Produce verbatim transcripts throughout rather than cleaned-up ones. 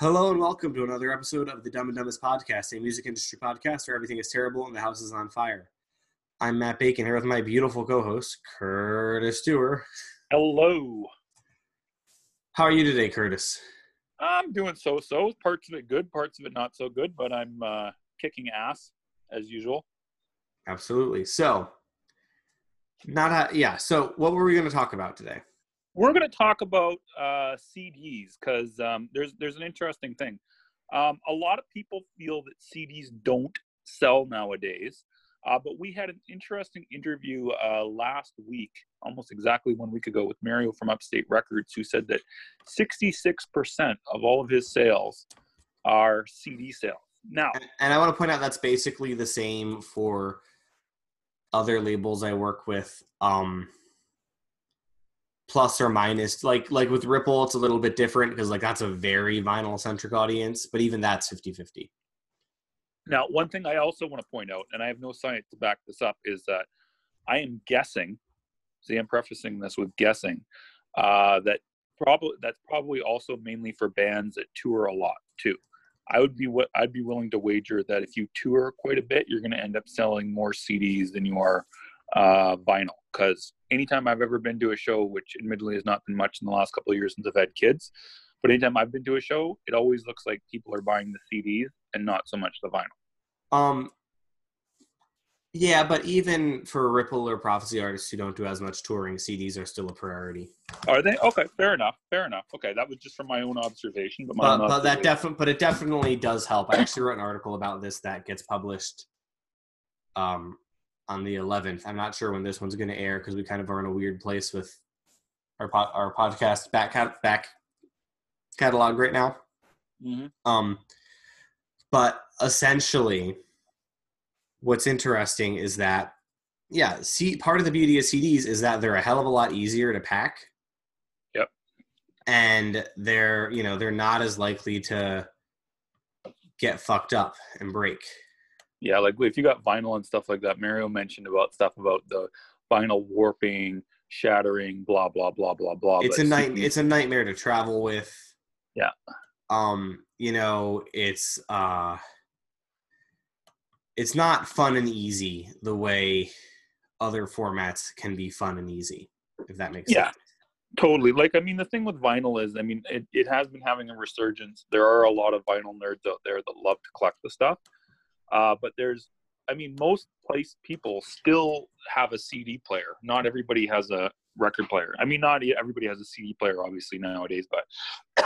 Hello and welcome to another episode of the Dumb and Dumbest Podcast, a music industry podcast where everything is terrible and the house is on fire. I'm Matt Bacon here with my beautiful co-host, Curtis Stewart. Hello. How are you today, Curtis? I'm doing so-so. Parts of it good, parts of it not so good, but I'm uh, kicking ass as usual. Absolutely. So, not a, yeah. So what were we going to talk about today? We're going to talk about uh, C Ds because um, there's there's an interesting thing. Um, a lot of people feel that C Ds don't sell nowadays, uh, but we had an interesting interview uh, last week, almost exactly one week ago, with Mario from Upstate Records, who said that sixty-six percent of all of his sales are C D sales. Now, and, and I want to point out that's basically the same for other labels I work with. Um, plus or minus, like like with Ripple, it's a little bit different because like that's a very vinyl-centric audience, but even that's fifty-fifty. Now, one thing I also want to point out, and I have no science to back this up, is that I am guessing, see, I'm prefacing this with guessing, uh, that probably that's probably also mainly for bands that tour a lot too. I would be what I'd be willing to wager that if you tour quite a bit, you're going to end up selling more C Ds than you are uh vinyl, because anytime I've ever been to a show, which admittedly has not been much in the last couple of years since I've had kids, but anytime I've been to a show, it always looks like people are buying the C Ds and not so much the vinyl. Um yeah, but even for Ripple or Prophecy artists who don't do as much touring, C Ds are still a priority. Are they? Okay, fair enough, fair enough. Okay, that was just from my own observation, but my but, own but observation. that definitely but it definitely does help. I actually wrote an article about this that gets published um on the eleventh. I'm not sure when this one's going to air because we kind of are in a weird place with our po- our podcast back cat- back catalog right now. Mm-hmm. Um, but essentially, what's interesting is that, yeah, see, part of the beauty of C Ds is that they're a hell of a lot easier to pack. Yep. And they're, you know, they're not as likely to get fucked up and break. Yeah, like if you got vinyl and stuff like that, Mario mentioned about stuff about the vinyl warping, shattering, blah blah blah blah blah. It's a night. It's a nightmare to travel with. Yeah. Um. You know, it's uh. It's not fun and easy the way other formats can be fun and easy. If that makes yeah, sense. Yeah. Totally. Like I mean, the thing with vinyl is, I mean, it, it has been having a resurgence. There are a lot of vinyl nerds out there that love to collect the stuff. Uh, but there's, I mean, most place people still have a C D player. Not everybody has a record player. I mean, not everybody has a C D player, obviously, nowadays, but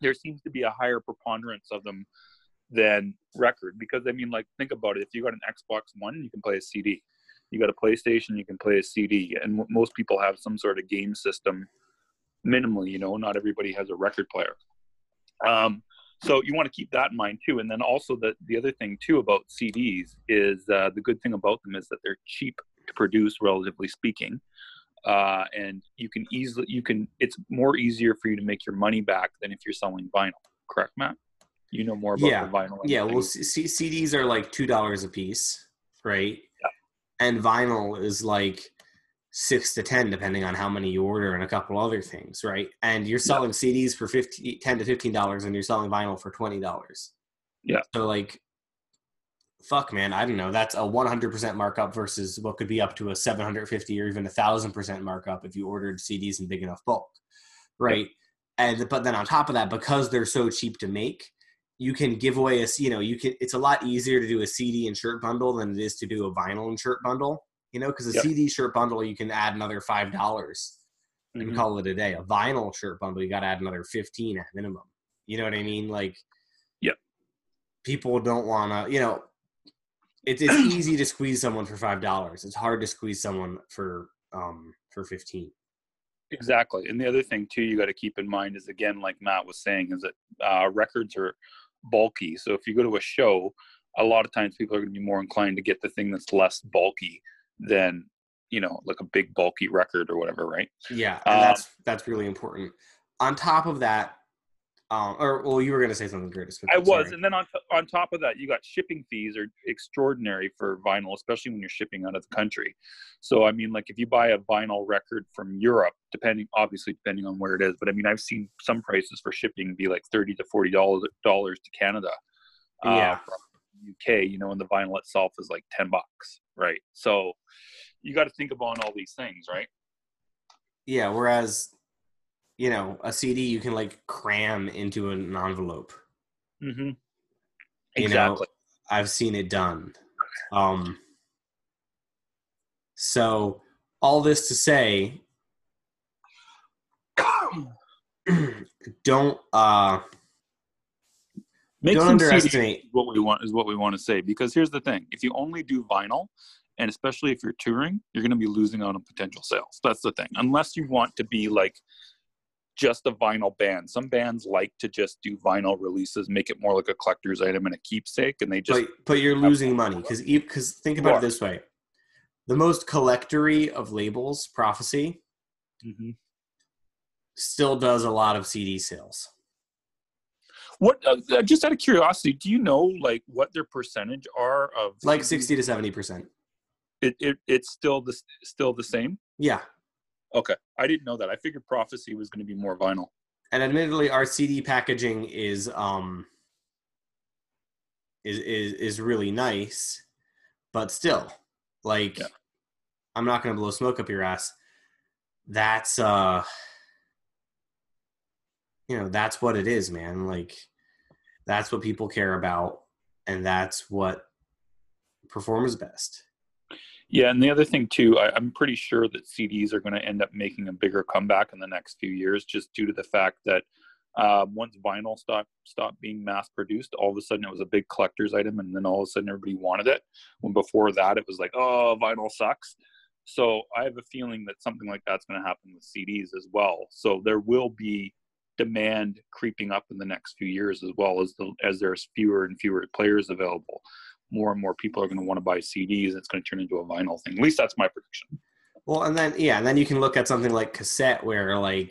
there seems to be a higher preponderance of them than record. Because, I mean, like, think about it. If you got an Xbox One, you can play a C D. You got a PlayStation, you can play a C D. And w- most people have some sort of game system, minimally, you know. Not everybody has a record player. Um So you want to keep that in mind too. And then also the, the other thing too about C Ds is uh, the good thing about them is that they're cheap to produce, relatively speaking. Uh, and you can easily, you can, it's more easier for you to make your money back than if you're selling vinyl. Correct, Matt? You know more about yeah. the vinyl. Yeah. Well, C- CDs are like two dollars a piece, right? Yeah. And vinyl is like six to ten, depending on how many you order and a couple other things, right? And you're selling yeah. C Ds for fifty, ten to fifteen dollars, and you're selling vinyl for twenty dollars. Yeah. So, like, fuck, man, I don't know. That's a one hundred percent markup versus what could be up to a seven hundred fifty or even one thousand percent markup if you ordered C Ds in big enough bulk, right? Yeah. And but then on top of that, because they're so cheap to make, you can give away a, you know, you can. It's a lot easier to do a C D and shirt bundle than it is to do a vinyl and shirt bundle. You know, because a yep. C D shirt bundle, you can add another five dollars mm-hmm. and call it a day. A vinyl shirt bundle, you got to add another fifteen dollars at minimum. You know what I mean? Like, yep. people don't want to, you know, it, it's easy to squeeze someone for five dollars. It's hard to squeeze someone for um, for fifteen dollars. Exactly. And the other thing, too, you got to keep in mind is, again, like Matt was saying, is that uh, records are bulky. So if you go to a show, a lot of times people are going to be more inclined to get the thing that's less bulky than, you know, like a big bulky record or whatever, right? Yeah, and um, that's that's really important. On top of that, Um, or well, you were going to say something great. I was, sorry. And then on on top of that, you got shipping fees are extraordinary for vinyl, especially when you're shipping out of the country. So I mean, like if you buy a vinyl record from Europe, depending obviously depending on where it is, but I mean, I've seen some prices for shipping be like thirty to forty dollars to Canada. Uh, yeah. From U K, you know, and the vinyl itself is like ten bucks, right? So you got to think about all these things, right? Yeah. Whereas, you know, a C D you can like cram into an envelope. Mm-hmm. Exactly. You know, I've seen it done. Um, so all this to say, don't uh, Make don't underestimate C Ds, what we want is what we want to say, because here's the thing: if you only do vinyl, and especially if you're touring, you're going to be losing out on potential sales. That's the thing, unless you want to be like just a vinyl band. Some bands like to just do vinyl releases, make it more like a collector's item and a keepsake, and they just. But, but you're losing money because because think about it this way: the most collectory of labels, Prophecy, mm-hmm. still does a lot of C D sales. What uh, just out of curiosity, do you know like what their percentage are of? Like sixty to seventy percent. It it it's still the still the same. Yeah. Okay, I didn't know that. I figured Prophecy was going to be more vinyl. And admittedly, our C D packaging is um is is, is really nice, but still, like, yeah. I'm not going to blow smoke up your ass. That's uh, you know, that's what it is, man. Like, that's what people care about, and that's what performs best. Yeah, and the other thing, too, I, I'm pretty sure that C Ds are going to end up making a bigger comeback in the next few years just due to the fact that uh, once vinyl stopped, stopped being mass-produced, all of a sudden it was a big collector's item, and then all of a sudden everybody wanted it. When before that, it was like, oh, vinyl sucks. So I have a feeling that something like that's going to happen with C Ds as well. So there will be demand creeping up in the next few years as well as, the, as there's fewer and fewer players available. More and more people are going to want to buy C Ds, and it's going to turn into a vinyl thing. At least that's my prediction. Well, and then, yeah, and then you can look at something like cassette where, like,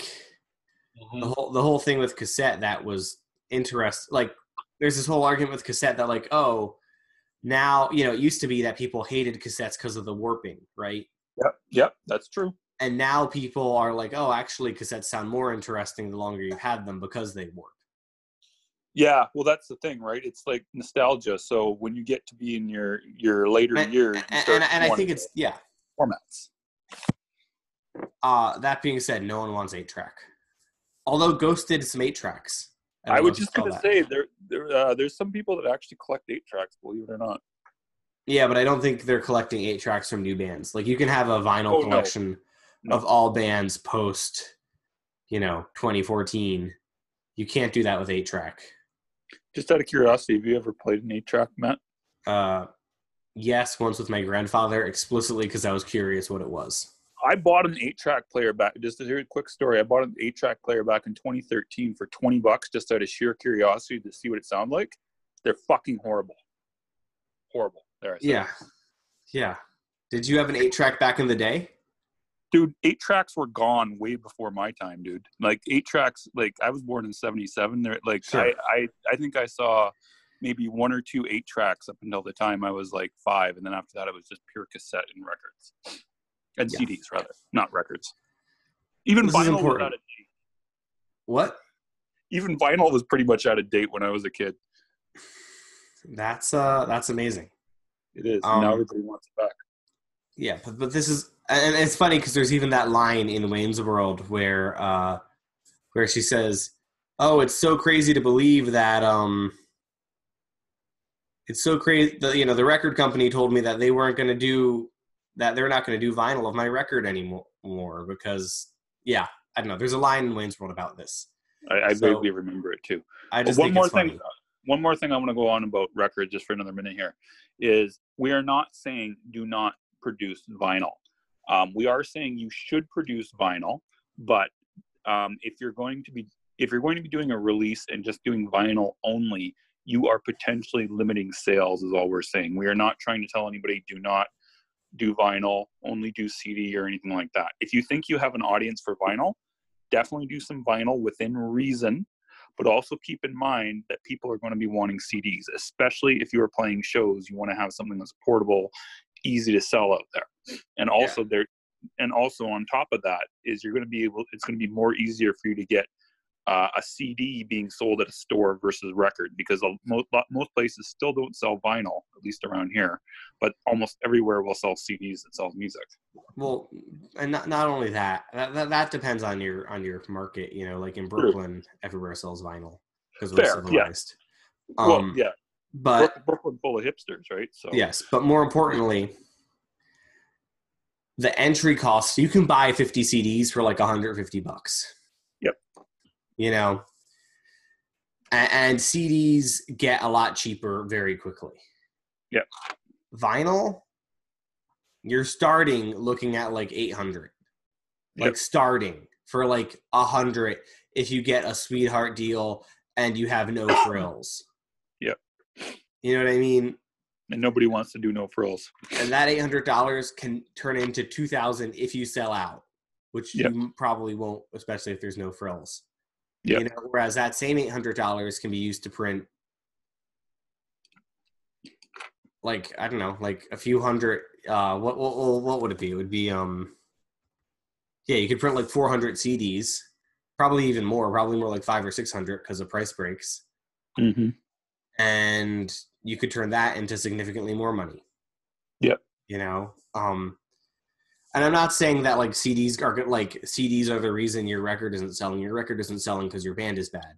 mm-hmm. the whole the whole thing with cassette that was interesting. Like, there's this whole argument with cassette that, like, oh, now, you know, it used to be that people hated cassettes because of the warping, right? Yep, yep, that's true. And now people are like, oh, actually, cassettes sound more interesting the longer you've had them because they warp. Yeah, well, that's the thing, right? It's like nostalgia. So when you get to be in your, your later and, years, you and, and, and I think it's yeah formats. Uh, that being said, no one wants eight track. Although Ghost did some eight tracks. I, I was just gonna that. say there there uh, there's some people that actually collect eight tracks, believe it or not. Yeah, but I don't think they're collecting eight tracks from new bands. Like you can have a vinyl oh, collection no. No. of all bands post, you know, twenty fourteen. You can't do that with eight track. Just out of curiosity, have you ever played an eight-track, Matt? Uh, yes, once with my grandfather, explicitly because I was curious what it was. I bought an eight-track player back. Just to hear a quick story, I bought an eight-track player back in twenty thirteen for twenty bucks, just out of sheer curiosity to see what it sounded like. They're fucking horrible. Horrible. There I said. Yeah, yeah. Did you have an eight-track back in the day? Dude, eight tracks were gone way before my time, dude. Like eight tracks, like I was born in seventy-seven. There, like sure. I, I, I think I saw maybe one or two eight tracks up until the time I was like five, and then after that, it was just pure cassette and records and yeah. C Ds rather, not records. Even this vinyl was out of date. What? Even vinyl was pretty much out of date when I was a kid. That's uh, that's amazing. It is. Um, now everybody wants it back. Yeah, but, but this is. And it's funny because there's even that line in Wayne's World where uh, where she says, oh, it's so crazy to believe that um, it's so crazy. The, you know, the record company told me that they weren't going to do that. They're not going to do vinyl of my record anymore because, yeah, I don't know. There's a line in Wayne's World about this. I, I so, vaguely remember it, too. I just well, one more thing. Funny. One more thing I want to go on about records just for another minute here is we are not saying do not produce vinyl. Um, we are saying you should produce vinyl, but um, if you're going to be if you're going to be doing a release and just doing vinyl only, you are potentially limiting sales is all we're saying. We are not trying to tell anybody do not do vinyl, only do C D or anything like that. If you think you have an audience for vinyl, definitely do some vinyl within reason, But also keep in mind that people are going to be wanting C Ds, especially if you are playing shows. You want to have something that's portable, easy to sell out there. And also yeah. there, and also on top of that is you're going to be able, it's going to be more easier for you to get uh, a C D being sold at a store versus record, because a, most, most places still don't sell vinyl, at least around here, but almost everywhere will sell C Ds that sell music. Well, and not, not only that, that, that, that depends on your, on your market, you know, like in Brooklyn, True. everywhere sells vinyl because we're Fair, civilized. Yeah. Um, well, yeah. But Brooklyn full of hipsters, right? So yes, but more importantly, the entry cost. You can buy fifty C Ds for like one hundred fifty bucks. Yep. You know, and, and C Ds get a lot cheaper very quickly. Yep. Vinyl, you're starting looking at like eight hundred. Yep. Like starting for like one hundred if you get a sweetheart deal and you have no frills. You know what I mean? And nobody wants to do no frills. And that eight hundred dollars can turn into two thousand dollars if you sell out, which yep. you probably won't, especially if there's no frills. Yep. You know, whereas that same eight hundred dollars can be used to print, like, I don't know, like a few hundred. Uh, what what what would it be? It would be, um, yeah, you could print like four hundred C Ds, probably even more, probably more like five or six hundred because of price breaks. Mm-hmm. And you could turn that into significantly more money. Yep. You know, um, and I'm not saying that like C Ds are like C Ds are the reason your record isn't selling. Your record isn't selling because your band is bad,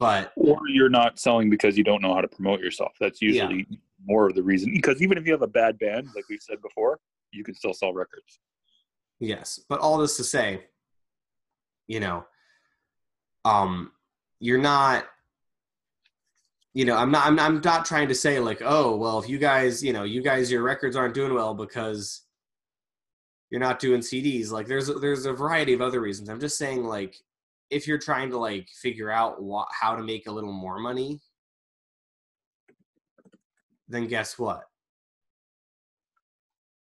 but or you're not selling because you don't know how to promote yourself. That's usually yeah. more of the reason. Because even if you have a bad band, like we've said before, you can still sell records. Yes, but all this to say, you know, um, you're not. You know, I'm not, I'm, I'm not trying to say like, oh, well, if you guys, you know, you guys, your records aren't doing well because you're not doing C Ds. Like there's, a, there's a variety of other reasons. I'm just saying like, if you're trying to like figure out what, how to make a little more money, then guess what?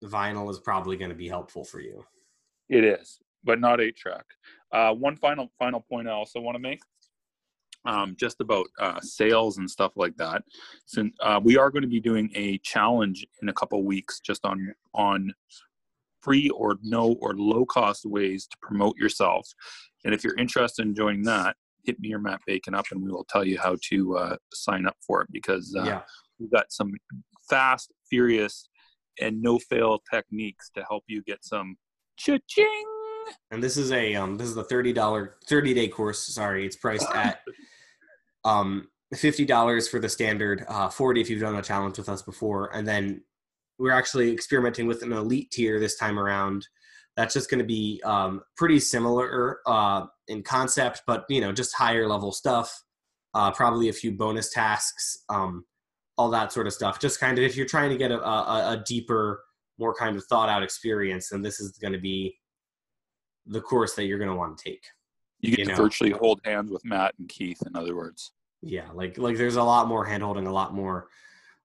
The vinyl is probably going to be helpful for you. It is, but not eight track. Uh, one final, final point I also want to make. Um, just about uh, sales and stuff like that. So uh, we are going to be doing a challenge in a couple weeks just on on free or no or low cost ways to promote yourself. And if you're interested in joining that, hit me or Matt Bacon up and we will tell you how to uh, sign up for it, because uh, yeah. we've got some fast, furious, and no fail techniques to help you get some cha-ching. And this is a um, this is a thirty dollar thirty day course. Sorry, it's priced at um fifty dollars for the standard, uh, forty if you've done a challenge with us before. And then we're actually experimenting with an elite tier this time around. That's just going to be um pretty similar uh in concept, but you know, just higher level stuff. Uh, probably a few bonus tasks, um, all that sort of stuff. Just kind of if you're trying to get a a, a deeper, more kind of thought out experience, then this is going to be the course that you're going to want to take. You get you know? to virtually hold hands with Matt and Keith, in other words. Yeah. Like, like there's a lot more hand holding, a lot more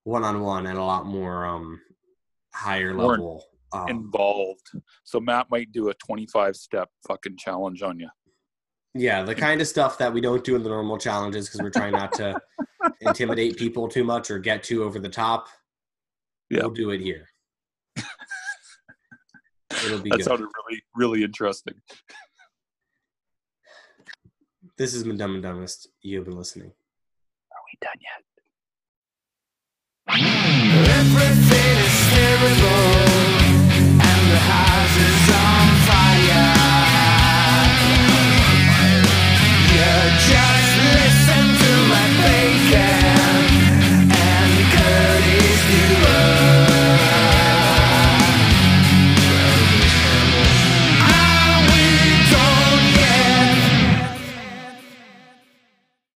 one-on-one, and a lot more, um, higher more level um, involved. So Matt might do a twenty-five step fucking challenge on you. Yeah. The kind of stuff that we don't do in the normal challenges, cause we're trying not to intimidate people too much or get too over the top. Yep. We'll do it here. It'll be that good. Sounded really, really interesting. This has been Dumb and Dumbest. You have been listening. Are we done yet? Everything is terrible.